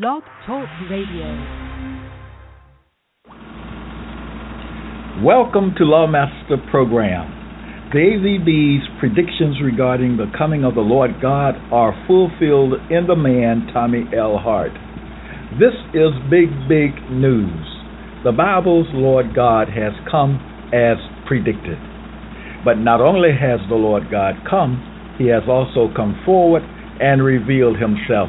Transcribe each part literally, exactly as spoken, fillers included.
Blog Talk Radio. Welcome to Lawmaster Program. The A V B's predictions regarding the coming of the Lord God are fulfilled in the man Tommy L. Hart. This is big, big news. The Bible's Lord God has come as predicted. But not only has the Lord God come, he has also come forward and revealed himself.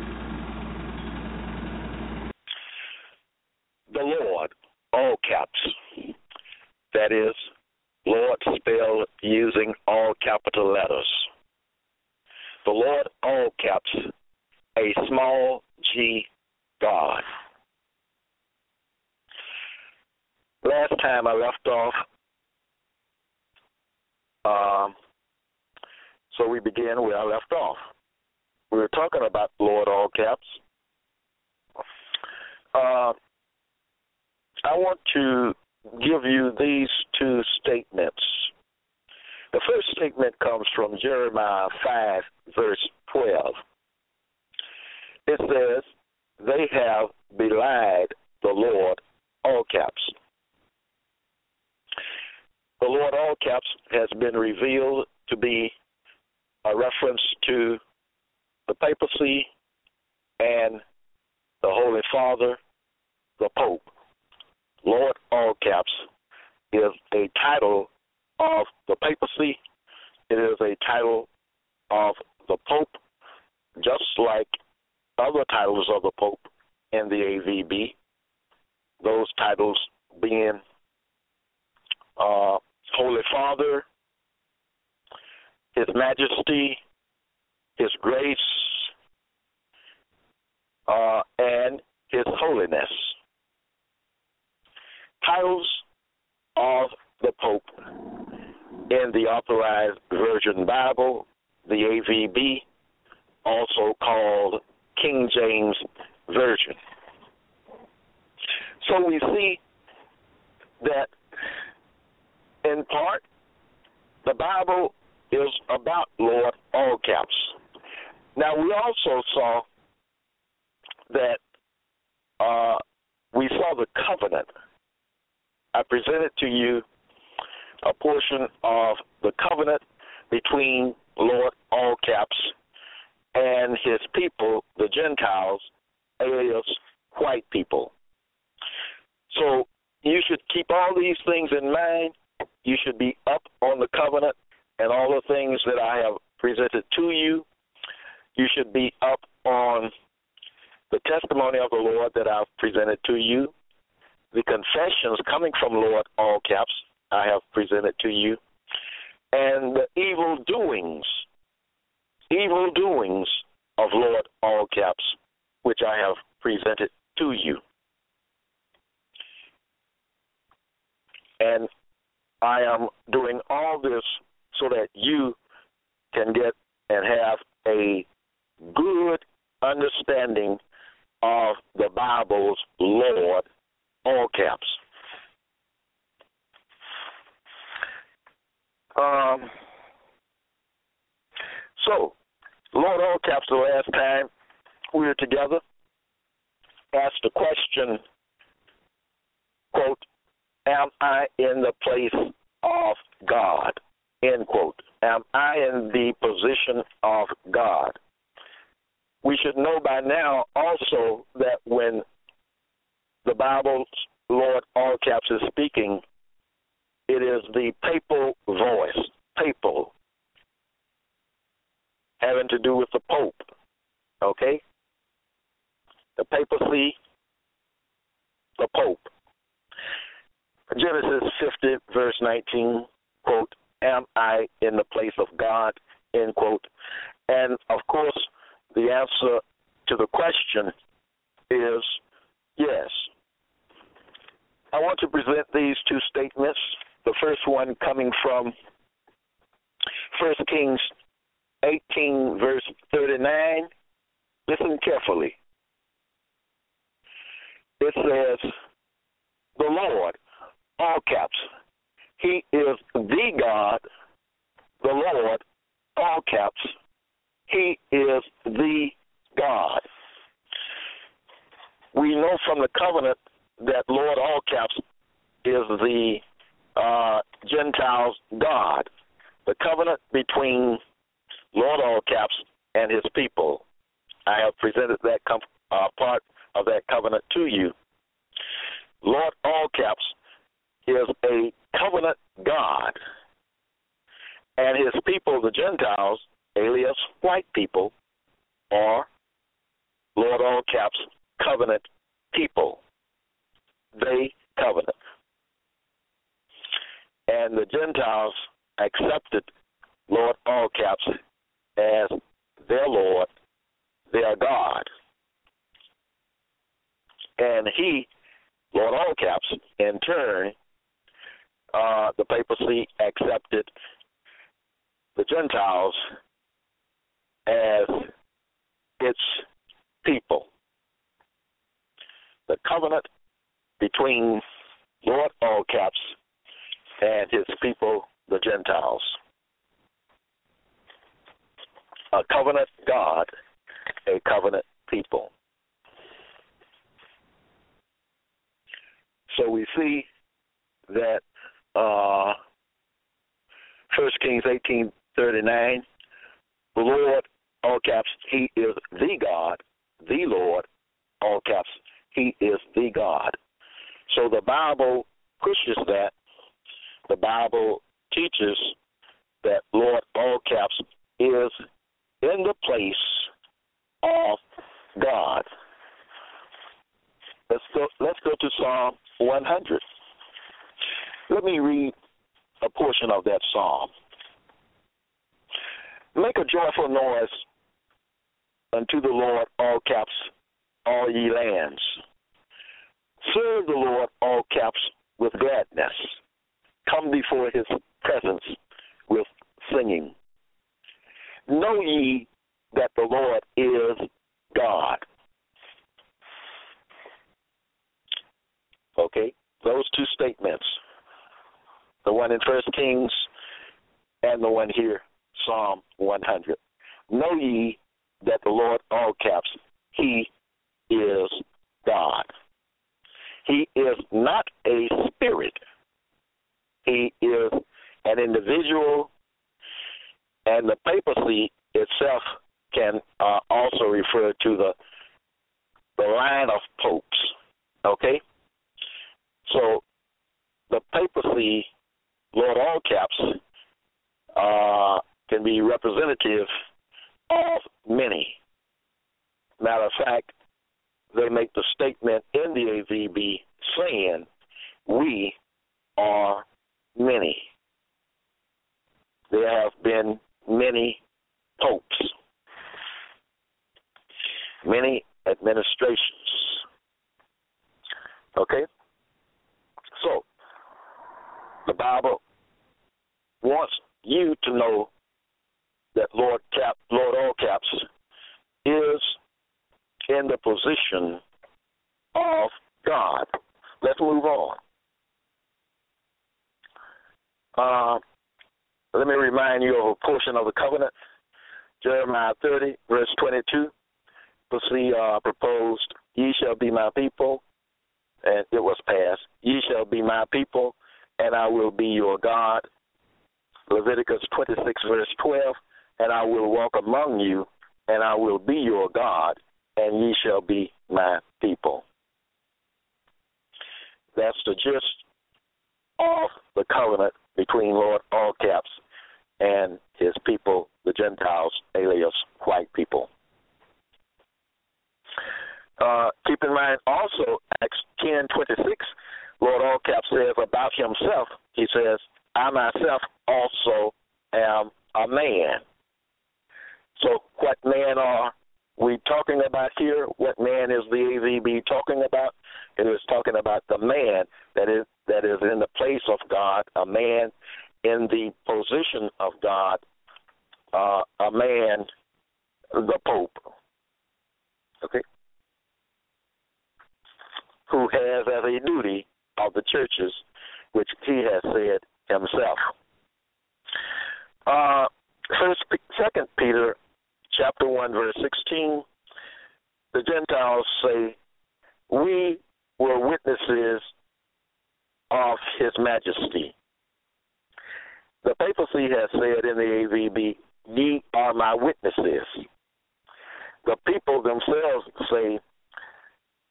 The Lord, all caps, that is, Lord spelled using all capital letters. The Lord, all caps, a small g God. Last time I left off, um, so we began where I left off. We were talking about Lord, all caps. Uh, I want to give you these two statements. The first statement comes from Jeremiah five, verse twelve. It says, they have belied the Lord, all caps. The Lord, all caps, has been revealed to be a reference to the papacy and the Holy Father, the Pope. Lord, all caps, is a title of the papacy. It is a title of the Pope, just like other titles of the Pope in the A V B, those titles being uh, Holy Father, His Majesty, His Grace, uh, and His Holiness. Titles of the Pope in the Authorized Virgin Bible, the A V B, also called King James Version. So we see that, in part, the Bible is about Lord, all caps. Now, we also saw that uh, we saw the covenant. I presented to you a portion of the covenant between Lord, all caps, and his people, the Gentiles, alias white people. So you should keep all these things in mind. You should be up on the covenant and all the things that I have presented to you. You should be up on the testimony of the Lord that I've presented to you. The confessions coming from Lord, all caps, I have presented to you, and the evil doings, evil doings of Lord, all caps, which I have presented to you. And I am doing all this so that you can get and have a good understanding of the Bible's Lord, all caps. Um, so, Lord, all caps, the last time we were together, asked the question, quote, am I in the place of God, end quote. Am I in the position of God? We should know by now also that when the Bible's Lord, all caps, is speaking, it is the papal voice, papal, having to do with the Pope, okay? The papacy, the Pope. Genesis fifty, verse nineteen, quote, am I in the place of God, end quote. And, of course, the answer to the question is yes. I want to present these two statements, the first one coming from First Kings eighteen, verse thirty-nine. Listen carefully. It says, the Lord, all caps, He is the God, the Lord, all caps, He is the God. We know from the covenant that Lord, all caps, is the uh, Gentiles' God, the covenant between Lord, all caps, and His people. I have presented that com- uh, part of that covenant to you. Lord, all caps, is a covenant God, and His people, the Gentiles, alias white people, are, Lord, all caps, covenant people. They covenant. And the Gentiles accepted Lord, all caps, as their Lord, their God. And He, Lord, all caps, in turn, uh, the papacy accepted the Gentiles as its people. The covenant between Lord, all caps, and His people, the Gentiles. A covenant God, a covenant people. So we see that uh, First Kings eighteen thirty-nine, the Lord, all caps, He is the God, the Lord, all caps, He is the God. So the Bible pushes that. The Bible teaches that Lord, all caps, is in the place of God. Let's go, let's go to Psalm one hundred. Let me read a portion of that psalm. Make a joyful noise unto the Lord, all caps, all ye lands. Serve the Lord, all caps, with gladness. Come before His presence with singing. Know ye that the Lord is God. Okay, those two statements, the one in First Kings and the one here, Psalm one hundred. Know ye that the Lord, all caps, He is God. He is not a spirit. He is an individual, and the papacy itself can uh, also refer to the the line of popes, okay? So the papacy, Lord, all caps, uh, can be representative of many. Matter of fact, they make the statement in the A V B saying, we are many. There have been many popes, many administrations. Okay? So, the Bible wants you to know that Lord, cap, Lord all caps is in the position of God. Let's move on. Uh, let me remind you of a portion of the covenant, Jeremiah thirty, verse twenty-two. Proceed, uh, proposed, ye shall be my people, and it was passed. Ye shall be my people, and I will be your God. Leviticus twenty-six, verse twelve, and I will walk among you, and I will be your God, and ye shall be my people. That's the gist of the covenant between Lord, all caps, and His people, the Gentiles, alias white people. Uh, keep in mind also, Acts ten twenty-six, Lord, all caps, says about Himself, He says, I myself also am a man. So what man are we're talking about here, what man is the A V B talking about? It is talking about the man that is that is in the place of God, a man in the position of God, uh, a man, the Pope, okay, who has as a duty of the churches, which he has said himself. Uh, first, Second Peter chapter one, verse sixteen, the Gentiles say, we were witnesses of his majesty. The papacy has said in the A V B, ye are my witnesses. The people themselves say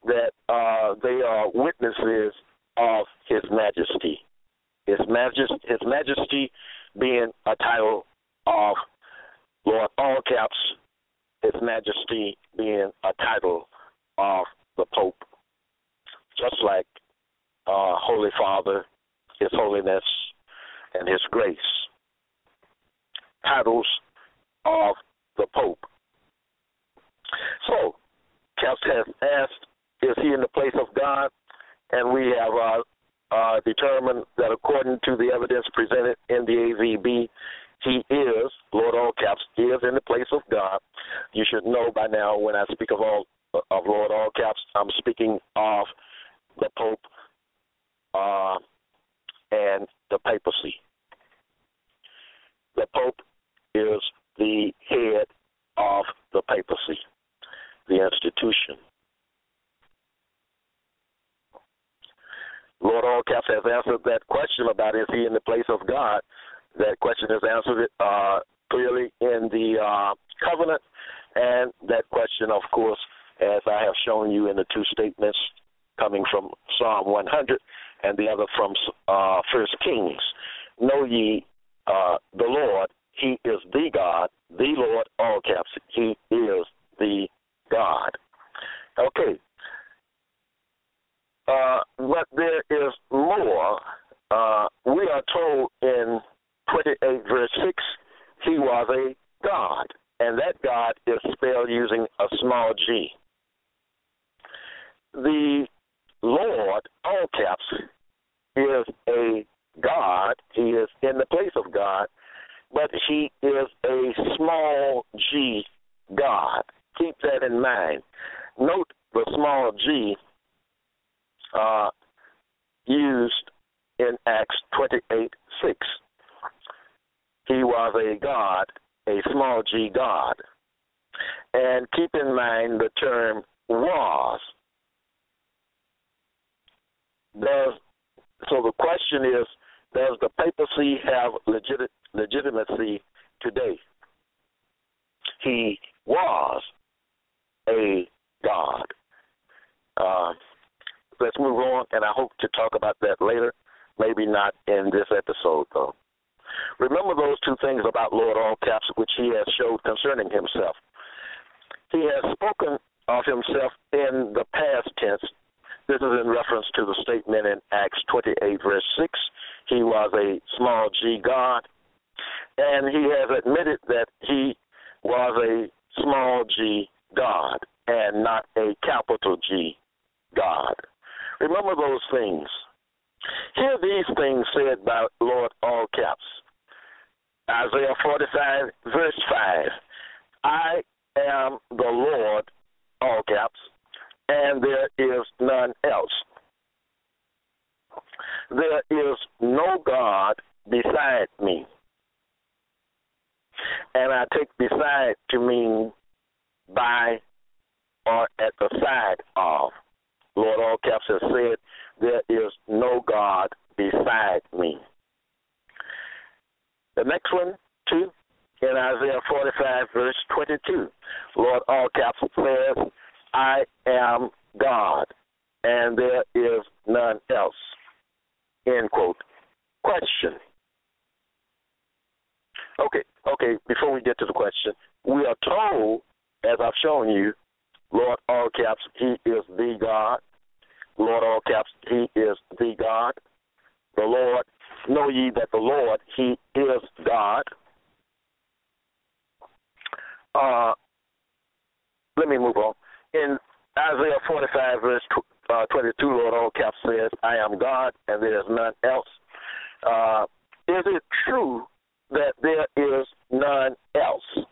that uh, they are witnesses of his majesty. His majesty, his majesty being a title of Lord, all caps, his majesty being a title of the Pope. Just like uh, Holy Father, his holiness, and his grace. Titles of the Pope. So, Caps has asked, is he in the place of God? And we have uh, uh, determined that according to the evidence presented in the A V B, he is, Lord all caps, is in the place of God. You should know by now when I speak of all of Lord all caps, I'm speaking of the Pope uh, and the papacy. The Pope is the head of the papacy, the institution. Lord all caps has answered that question about is he in the place of God. That question is answered uh, clearly in the uh, covenant, and that question, of course, as I have shown you in the two statements coming from Psalm one hundred and the other from uh, First Kings. Know ye uh, the Lord, he is the God, the Lord, all caps, he is the God. Okay. Uh, but there is more. Uh, we are told in twenty-eight, verse six, he was a God, and that God is spelled using a small g. The Lord, all caps, is a God. He is in the place of God, but he is a small g God. Keep that in mind. Note the small g uh, used in Acts twenty-eight, six. He was a God, a small g God. And keep in mind the term was. Does, so the question is, does the papacy have legit, legitimacy today? He was a God. Uh, let's move on, and I hope to talk about that later. Maybe not in this episode, though. Remember those two things about Lord all caps, which he has showed concerning himself. He has spoken of himself in the past tense. This is in reference to the statement in Acts twenty-eight, verse six. He was a small g God. And he has admitted that he was a small g God and not a capital G God. Remember those things. Hear these things said by Lord all caps. Isaiah forty-five, verse five. I am the Lord, all caps, and there is none else. There is no God beside me. And I take beside to mean by or at the side of. Lord all caps has said, there is no God beside me. The next one, two, in Isaiah forty-five, verse twenty-two. Lord all caps says, I am God, and there is none else. End quote. Question. Okay, okay, before we get to the question, we are told, as I've shown you, Lord all caps, he is the God. Lord all caps, he is the God. The Lord, know ye that the Lord, he is God. Uh, let me move on. In Isaiah forty-five, verse uh, twenty-two, Lord All Caps says, I am God and there is none else. Uh, is it true that there is none else?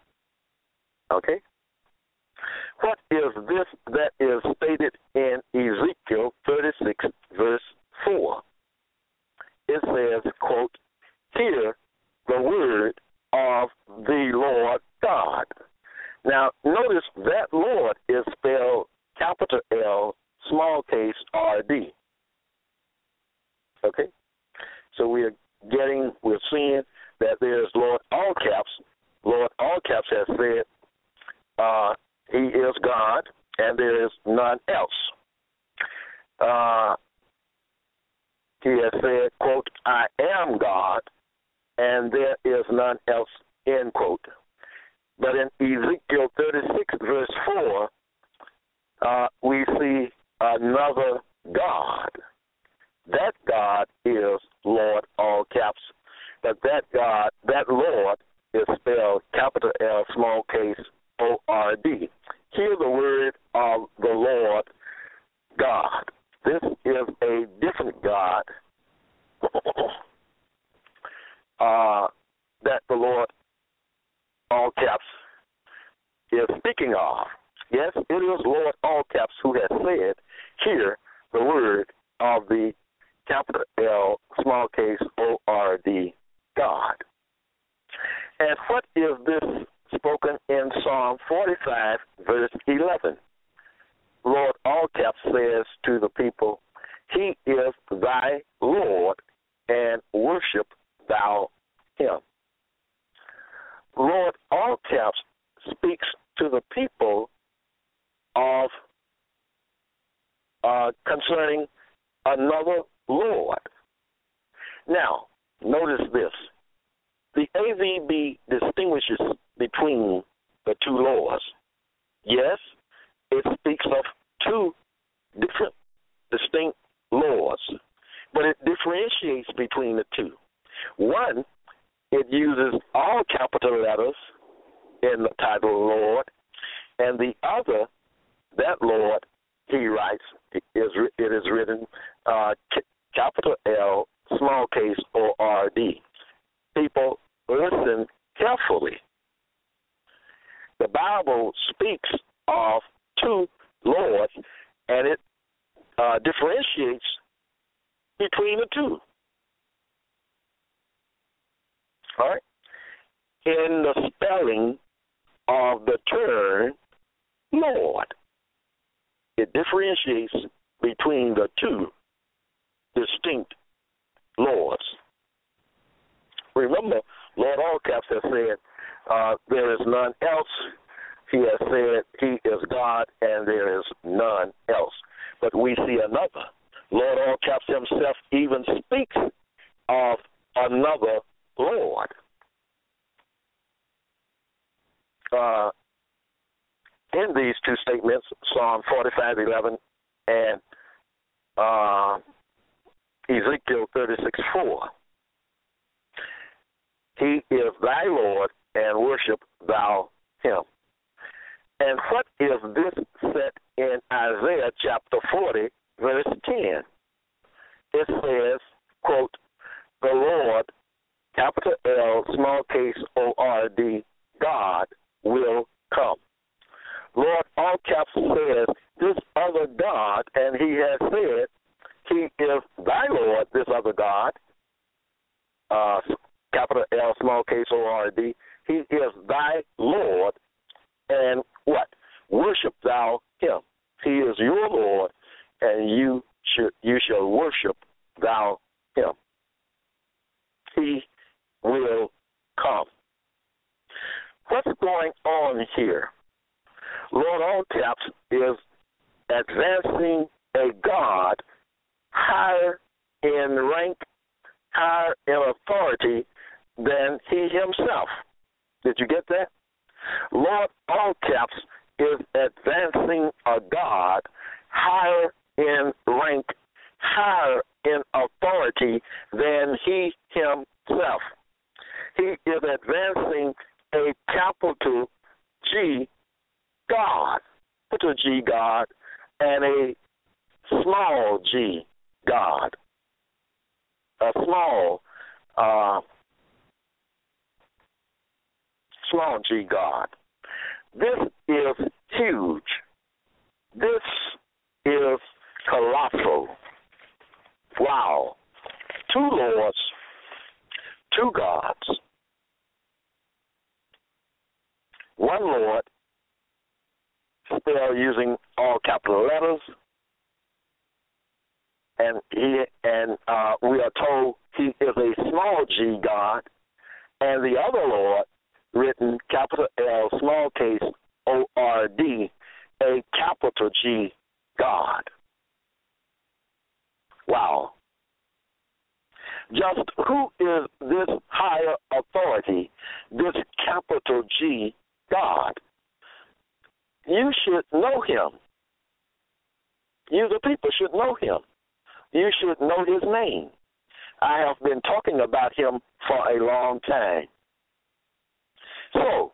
Okay. What is this that is stated in Ezekiel thirty-six, verse four? It says, quote, hear the word of the Lord God. Now, notice that Lord is spelled capital L, small case R D. Okay? So we are getting, we're seeing that there's Lord All Caps. Lord All Caps has said, uh, He is God, and there is none else. Uh, he has said, quote, I am God, and there is none else, end quote. But in Ezekiel thirty-six, verse four, uh, we see another God. That God is Lord, all caps. But that God, that Lord, is spelled capital L, small case, O R D. Hear the word of the Lord God. This is a different God uh, that the Lord, all caps, is speaking of. Yes, it is Lord, all caps, who has said, hear the word of the capital L, small case, O R D, God. And what is this spoken in Psalm forty-five, verse eleven? Lord, all caps, says to the people, He is thy Lord, and worship thou him. Lord, all caps, speaks to the people of uh, concerning another Lord. Now, notice this. The A V B distinguishes between the two laws. Yes, it speaks of two different, distinct laws, but it differentiates between the two. One, it uses all capital letters in the title Lord, and the other, that Lord, he writes, it is, it is written uh, capital L, small case, O R D. People, listen carefully. The Bible speaks of two lords, and it uh, differentiates between the two. All right? In the spelling of the term Lord, it differentiates between the two distinct lords. Remember, Lord All Caps has said, uh, there is none else. He has said he is God and there is none else. But we see another. Lord All Caps himself even speaks of another Lord. Uh, in these two statements, Psalm forty-five, eleven, and uh, Ezekiel thirty-six, four, He is thy Lord, and worship thou him. And what is this set in Isaiah chapter forty, verse ten? It says, quote, the Lord, capital L, small case, O R D, God, will come. Lord, all caps, says this other God, and he has said, he is thy Lord, this other God, uh, capital L, small case, O R D, he is thy Lord, and what? Worship thou him. He is your Lord, and you, should, you shall worship thou him. He will come. What's going on here? Lord, all caps, is advancing a God higher in rank, higher in authority than he himself. Did you get that? Lord, all caps, is advancing a God higher in rank, higher in authority than he himself. He is advancing a capital G God. God and a small g God, a small, uh, small g God. This is huge. This is colossal. Wow. Two lords, two gods. One Lord, spelled using all capital letters, and he and uh, we are told he is a small g God, and the other Lord, written capital L, small case O R D, a capital G God. Wow. Just who is this higher authority, this capital G God? You should know him. You, the people, should know him. You should know his name. I have been talking about him for a long time. So,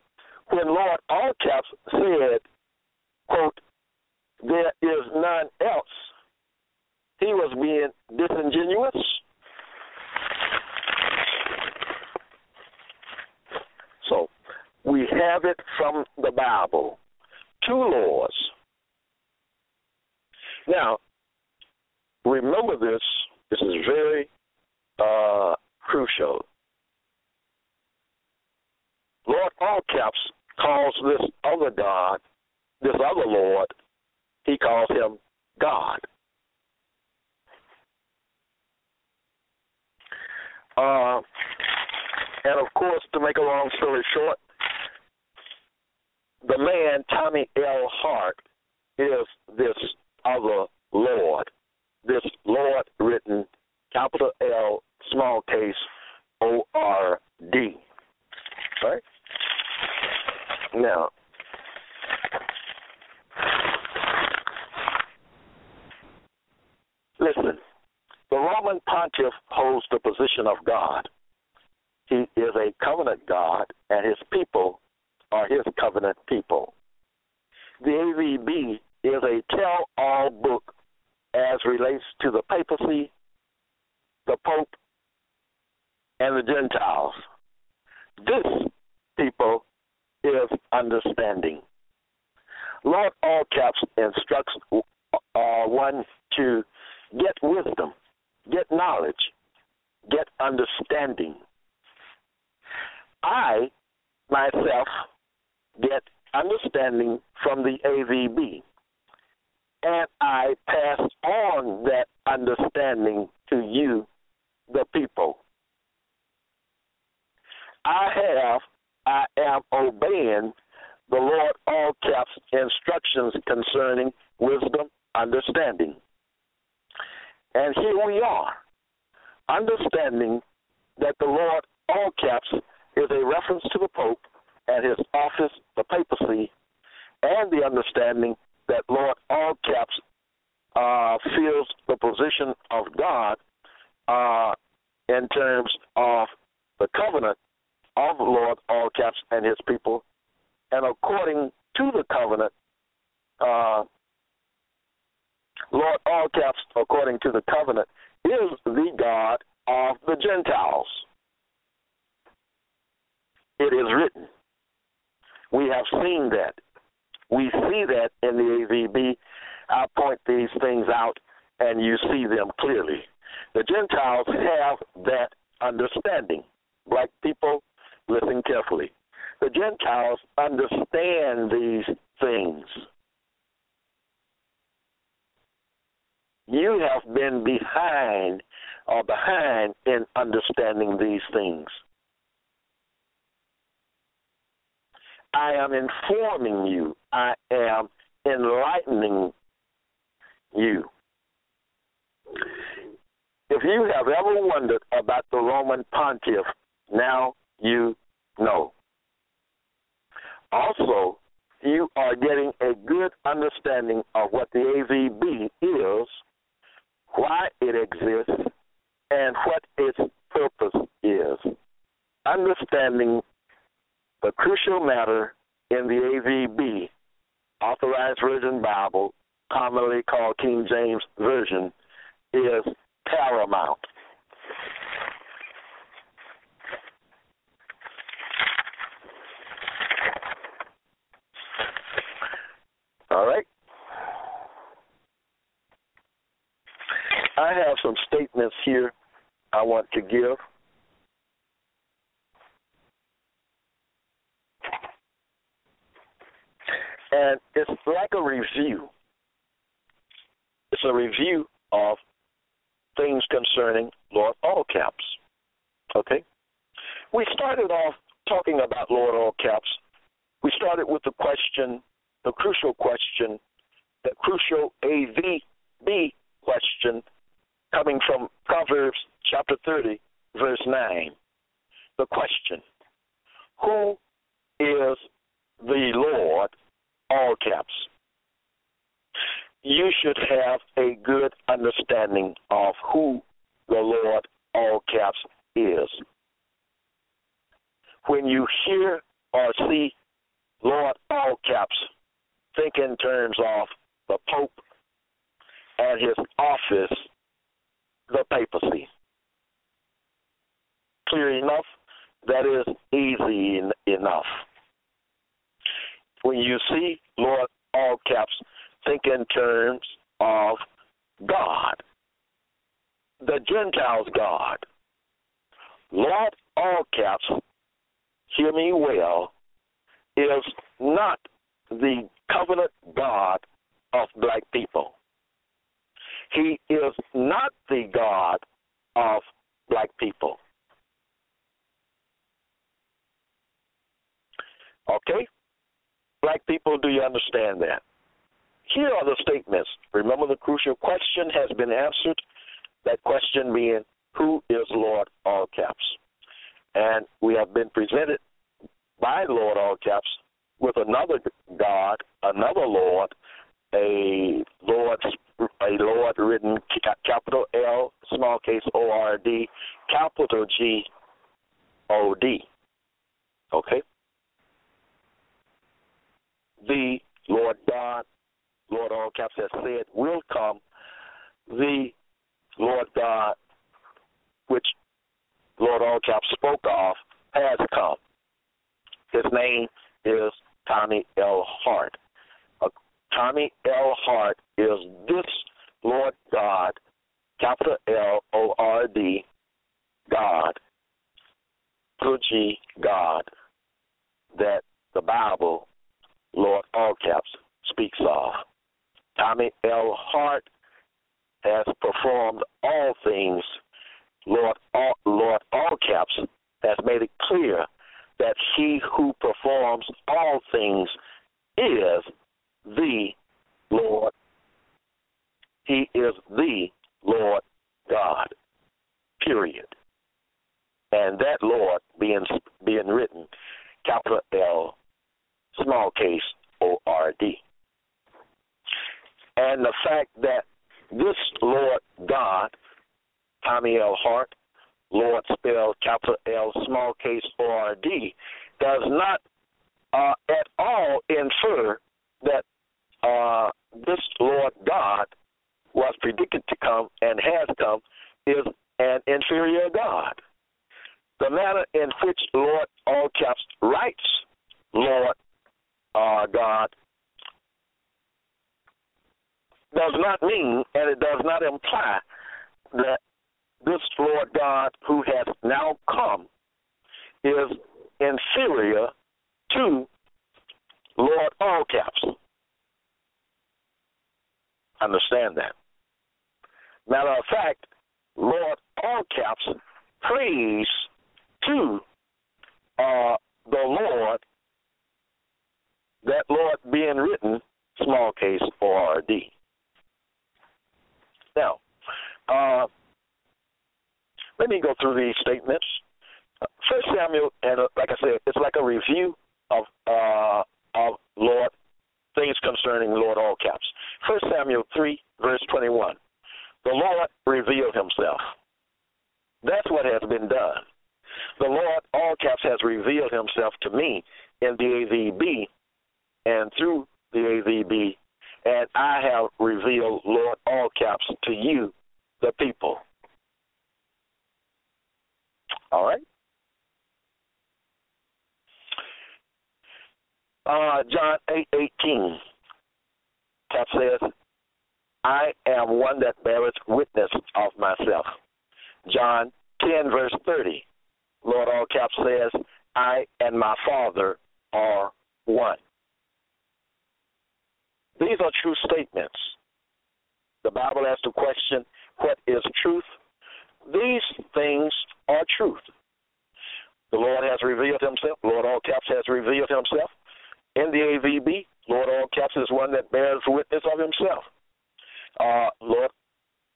when Lord All Caps said, quote, there is none else, he was being disingenuous. So, we have it from the Bible. Two laws. Now, remember this. This is very uh, crucial. Lord All Caps calls this other God, this other Lord, he calls him God. Uh, and, of course, to make a long story short, the man, Tommy L. Hart, is this other Lord, this Lord written capital L, small case, O R D. Right? Now, listen, the Roman pontiff holds the position of God. He is a covenant God, and his people are his covenant people. The A V B is a tell-all book as relates to the papacy, the Pope, and the Gentiles. This, people, is understanding. Lord All Caps instructs uh, one to get wisdom, get knowledge, get understanding. I, myself, get understanding from the A V B, and I pass on that understanding to you, the people. I have, I am obeying the Lord All Caps instructions concerning wisdom, understanding. And here we are, understanding that the Lord All Caps is a reference to the Pope, and his office, the papacy, and the understanding that Lord All Caps uh, fills the position of God uh, in terms of the covenant of Lord All Caps and his people, and according to the covenant, uh, Lord All Caps, according to the covenant, is the God of the Gentiles. It is written. We have seen that. We see that in the A V B. I point these things out, and you see them clearly. The Gentiles have that understanding. Black people, listen carefully. The Gentiles understand these things. You have been behind or behind in understanding these things. I am informing you. I am enlightening you. If you have ever wondered about the Roman pontiff, now you know. Also, you are getting a good understanding of what the A V B is, why it exists, and what its purpose is. Understanding the crucial matter in the A V B Authorized Virgin Bible, commonly called King James Version, is paramount. All right. I have some statements here I want to give. And it's like a review. It's a review of things concerning Lord Allcaps. Okay? We started off talking about Lord Allcaps. We started with the question, the crucial question, the crucial A V B question coming from Proverbs chapter thirty, verse nine. The question, who is the Lord Allcaps? You should have a good understanding of who the Lord Allcaps is. When you hear or see Lord Allcaps, think in terms of the Pope and his office, the papacy. Clear enough? That is easy enough. When you see Lord Allcaps, think in terms of God, the Gentiles' God. Lord Allcaps, hear me well, is not the covenant God of black people. He is not the God of black people. Okay? Black people, do you understand that? Here are the statements. Remember, the crucial question has been answered, that question being, who is Lord Allcaps? And we have been presented by Lord Allcaps with another God, another Lord, a Lord, a Lord written capital L, small case O R D, capital G O D. Okay? The Lord God, Lord Allcaps has said, will come, the Lord God, which Lord Allcaps spoke of, has come. His name is Tommy L. Hart. Uh, Tommy L. Hart is this Lord God, capital L O R D, God, through G, God, that the Bible, Lord Allcaps, speaks of. Tommy L. Hart has performed all things. Lord, all, Lord Allcaps has made it clear that he who performs all things is the Lord. He is the Lord God, period. And that Lord being, being written, capital L, small case, O R D. And the fact that this Lord God, Tommy L. Hart, Lord spelled capital L, small case, O R D, does not uh, at all infer that uh, this Lord God was predicted to come and has come is an inferior God. The manner in which Lord Allcaps writes Lord uh, God does not mean, and it does not imply, that this Lord God who has now come is inferior to Lord Allcaps. Understand that. Matter of fact, Lord Allcaps prays to uh, the Lord, that Lord being written, small case, O R D. Now, uh, let me go through these statements. First Samuel, and like I said, it's like a review of uh, of Lord things concerning Lord Allcaps. First Samuel three, verse twenty-one. The Lord revealed himself. That's what has been done. The Lord Allcaps has revealed himself to me in the A V B and through the A V B, and I have revealed, Lord, all caps, to you, the people. All right? Uh, John eight eighteen says, I am one that beareth witness of myself. John ten, verse thirty, Lord, all caps, says, I and my Father are one. These are true statements. The Bible asks the question, what is truth? These things are truth. The Lord has revealed himself. Lord, all caps, has revealed himself. In the A V B, Lord, all caps, is one that bears witness of himself. Uh, Lord,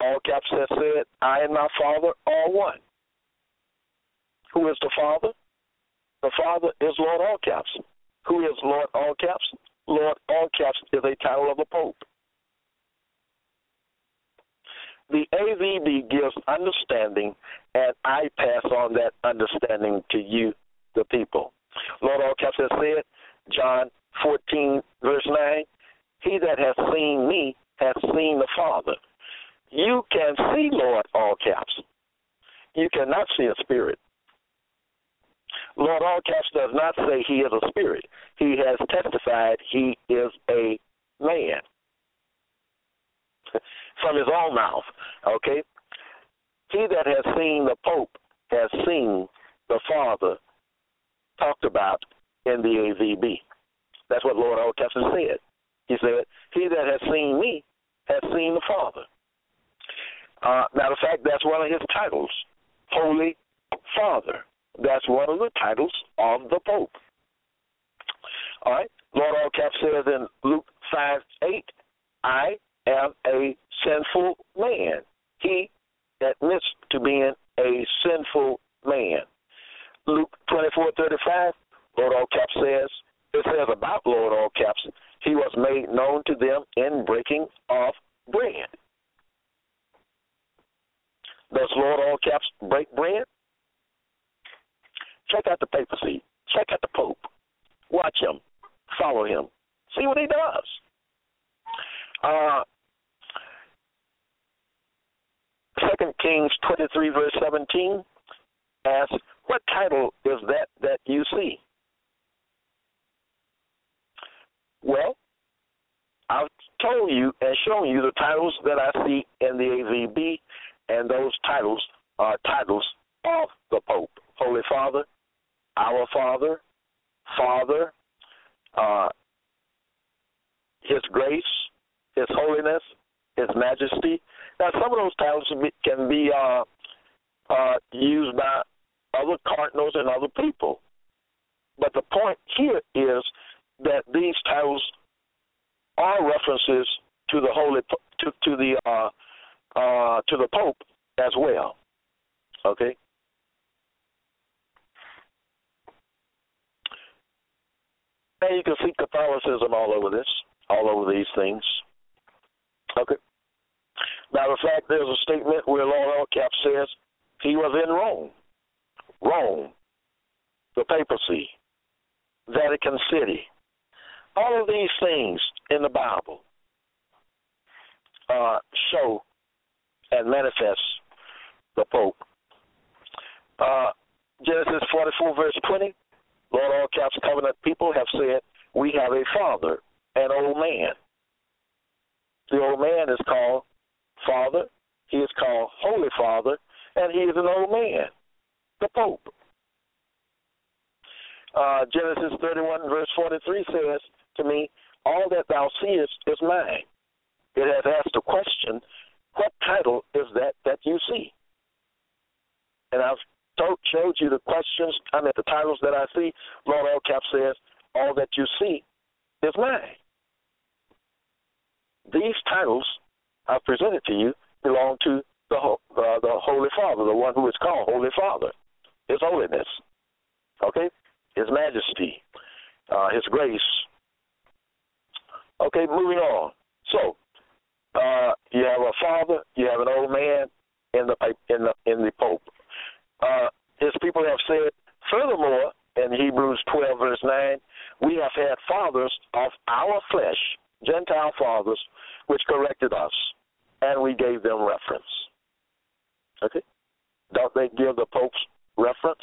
all caps, has said, I and my Father are one. Who is the Father? The Father is Lord, all caps. Who is Lord, all caps? Lord, all caps, is a title of a pope. The A V B gives understanding, and I pass on that understanding to you, the people. Lord, all caps, has said, John fourteen, verse nine, he that has seen me has seen the Father. You can see Lord, all caps. You cannot see a spirit. Lord, all caps, does not say he is a spirit. He has testified he is a man from his own mouth, okay? He that has seen the Pope has seen the Father, talked about in the A V B. That's what Lord, all caps, said. He said, he that has seen me has seen the Father. Uh, matter of fact, that's one of his titles, Holy Father. That's one of the titles of the Pope. All right? Lord, all caps, says in Luke five eight, I am a sinful man. He admits to being a sinful man. Luke twenty-four thirty-five, Lord, all caps, says, it says about Lord, all caps, he was made known to them in breaking of bread. Does Lord, all caps, break bread? Check out the papacy. Check out the Pope. Watch him. Follow him. See what he does. Uh, Second Kings twenty-three, verse seventeen, asks, what title is that that you see? Well, I've told you and shown you the titles that I see in the A V B, and those titles are titles of the Pope. Holy Father, Our Father, Father, uh, His grace, His holiness, His majesty. Now, some of those titles can be uh, uh, used by other cardinals and other people. But the point here is that these titles are references to the holy, to, to the uh, uh, to the Pope as well. Okay. And you can see Catholicism all over this, all over these things. Okay. Matter of fact, there's a statement where Lord, all caps, says he was in Rome. Rome, the papacy, Vatican City, all of these things in the Bible uh, show and manifest the Pope. Uh, Genesis forty-four, verse twenty. Lord, all caps, covenant people have said, we have a father, an old man. The old man is called Father, he is called Holy Father, and he is an old man, the Pope. Uh, Genesis thirty-one, verse forty-three says to me, all that thou seest is mine. It has asked the question, what title is that that you see? And I've showed you the questions, I mean, the titles that I see. Lord, all caps, says, all that you see is mine. These titles I've presented to you belong to the, uh, the Holy Father, the one who is called Holy Father, His holiness, okay, His majesty, uh, His grace. Okay, moving on. So uh, you have a father, you have an old man in the in the, in the Pope. Uh, his people have said, furthermore, in Hebrews twelve, verse nine, we we have had fathers of our flesh, Gentile fathers, which corrected us, and we gave them reference. Okay? Don't they give the Pope's reference?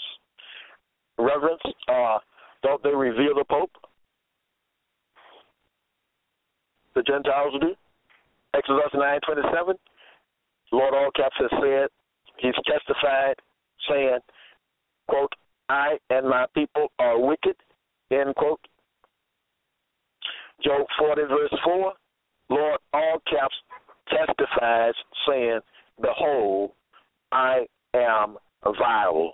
Reverence? Uh, don't they revere the Pope? The Gentiles do? Exodus nine twenty-seven, Lord Allcaps has said, he's testified, saying, quote, I and my people are wicked, end quote. Job forty, verse four, Lord Allcaps testifies, saying, behold, I am vile.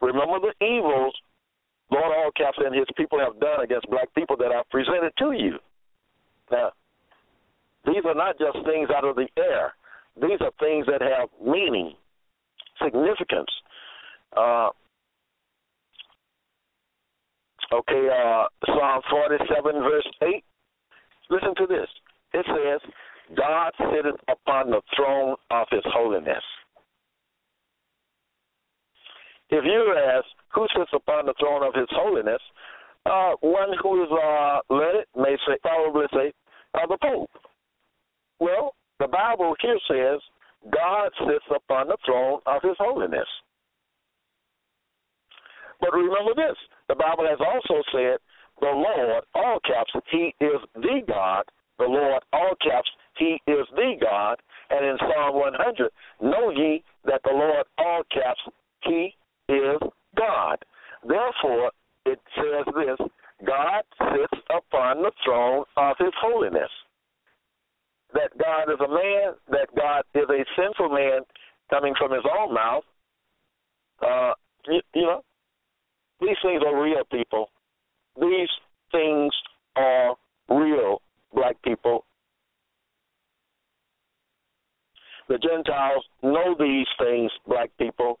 Remember the evils Lord Allcaps and his people have done against black people that I've presented to you. Now, these are not just things out of the air. These are things that have meaning, significance. Uh, okay, uh, Psalm forty-seven, verse eight. Listen to this. It says, God sitteth upon the throne of his holiness. If you ask who sits upon the throne of his holiness, uh, one who is uh, learned may say, probably say, uh, the Pope. Well, the Bible here says God sits upon the throne of his holiness. But remember this, the Bible has also said the Lord, all caps, he is the God. The Lord, all caps, he is the God. And in Psalm one hundred, know ye that the Lord, all caps, he is God. Therefore, it says this, God sits upon the throne of his holiness. That God is a man, that God is a sinful man coming from his own mouth. Uh, you, you know, these things are real, people. These things are real, black people. The Gentiles know these things, black people.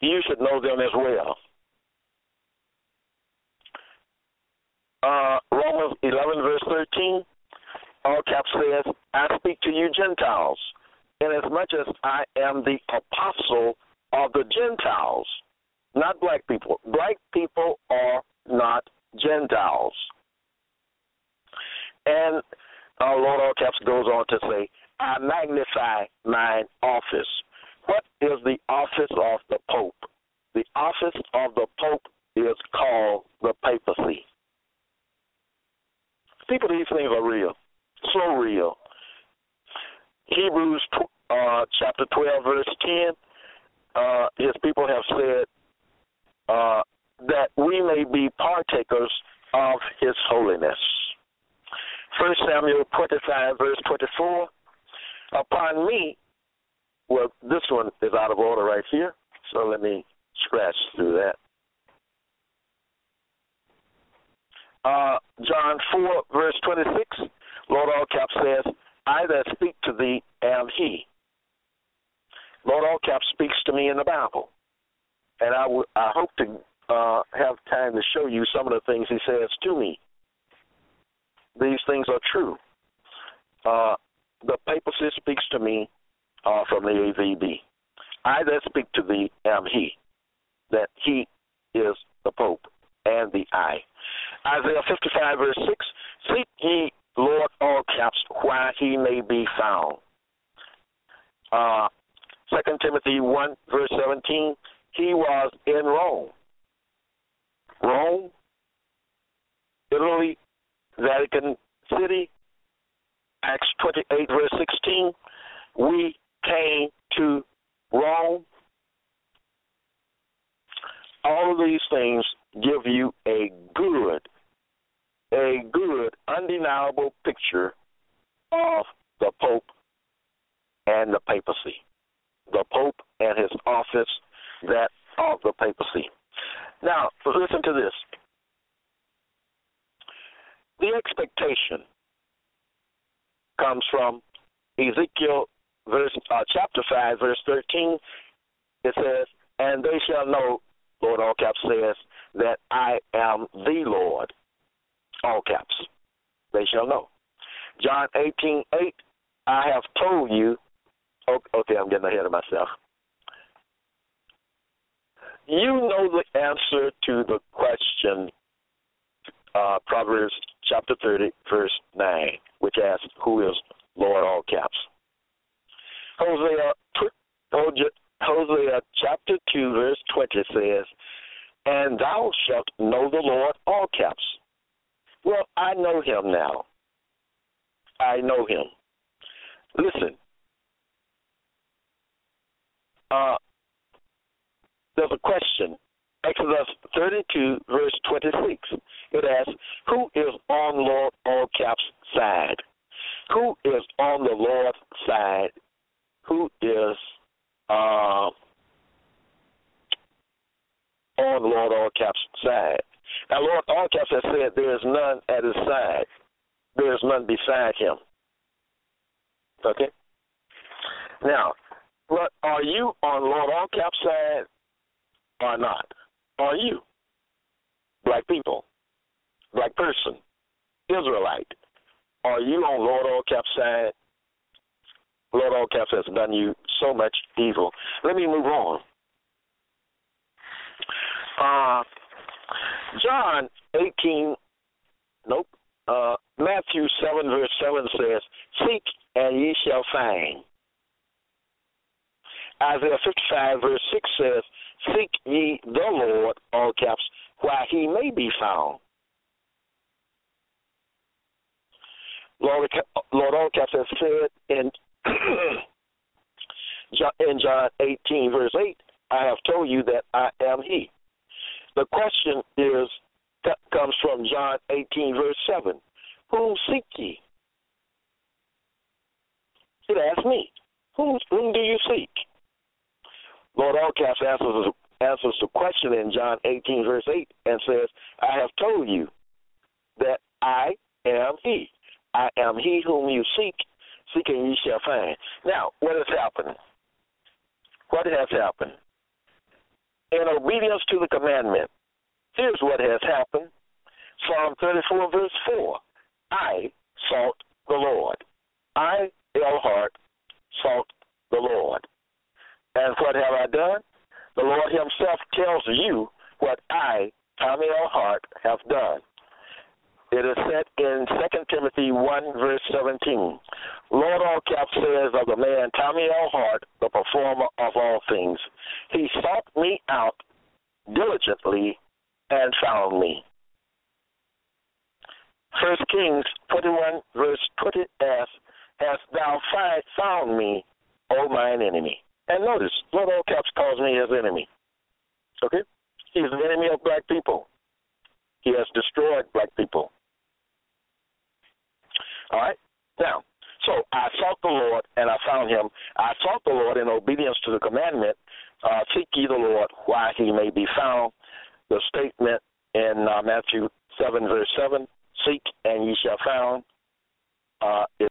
You should know them as well. Uh, Romans eleven, verse thirteen. All caps says, I speak to you Gentiles, inasmuch as I am the apostle of the Gentiles, not black people. Black people are not Gentiles. And our Lord all caps goes on to say, I magnify mine office. What is the office of the Pope? The office of the Pope is called the papacy. People, these things are real. So real. Hebrews uh, chapter twelve, verse ten, uh, his people have said uh, that we may be partakers of his holiness. First Samuel twenty-five, verse twenty-four, upon me, well, this one is out of order right here, so let me scratch through that. Uh, John four, verse twenty-six, Lord Allcaps says, I that speak to thee am he. Lord Allcaps speaks to me in the Bible. And I, w- I hope to uh, have time to show you some of the things he says to me. These things are true. Uh, the papacy speaks to me uh, from the A V B. I that speak to thee am he. That he is the Pope and the I. Isaiah fifty-five, verse six, seek ye Lord all caps, why he may be found. Uh, Second Timothy one, verse seventeen, he was in Rome. Rome, Italy, Vatican City, Acts twenty-eight, verse sixteen, we came to Rome. All of these things give you a good a good, undeniable picture of the Pope and the papacy, the Pope and his office, that of the papacy. Now, listen to this. The expectation comes from Ezekiel verse, uh, chapter five, verse thirteen. It says, and they shall know, Lord all caps says, that I am the Lord. All caps. They shall know. John eighteen, eight, I have told you. Okay, I'm getting ahead of myself. You know the answer to the question uh, Proverbs chapter thirty, verse nine, which asks, who is Lord, all caps? Hosea, Hosea chapter two, verse twenty says, and thou shalt know the Lord, all caps. Well, I know him now. I know him. Listen, uh, there's a question. Exodus thirty-two, verse twenty-six. It asks, who is on Lord, all caps, side? Who is on the Lord's side? Who is uh, on Lord, all caps, side? Now, Lord, all caps has said there is none at his side. There is none beside him. Okay? Now, but are you on Lord, all caps, side or not? Are you? Black people, black person, Israelite. Are you on Lord, all caps, side? Lord, all caps has done you so much evil. Let me move on. Uh, John eighteen, nope, uh, Matthew seven, verse seven says, seek and ye shall find. Isaiah fifty-five, verse six says, seek ye the Lord, all caps, while he may be found. Lord, Lord all caps has said in, in John eighteen, verse eight, I have told you that I am he. The question is comes from John eighteen, verse seven. Whom seek ye? It asks me. Whom, whom do you seek? Lord all caps answers, answers the question in John eighteen, verse eight, and says, I have told you that I am he. I am he whom you seek. Seek and you shall find. Now, what has happened? What has happened? In obedience to the commandment, here's what has happened. Psalm thirty-four, verse four. I sought the Lord. I, L. Hart, sought the Lord. And what have I done? The Lord himself tells you what I, Tommy L. Hart, have done. It is said in Second Timothy one, verse seventeen. Lord all caps says of the man Tommy L. Hart, the performer of all things, he sought me out diligently and found me. First Kings twenty-one, verse twenty asks, hast thou found me, O mine enemy? And notice, Lord all caps calls me his enemy. Okay? He's the enemy of black people. He has destroyed black people. All right? Now, so I sought the Lord, and I found him. I sought the Lord in obedience to the commandment, uh, seek ye the Lord, why he may be found. The statement in uh, Matthew seven, verse seven, seek and ye shall find, uh, is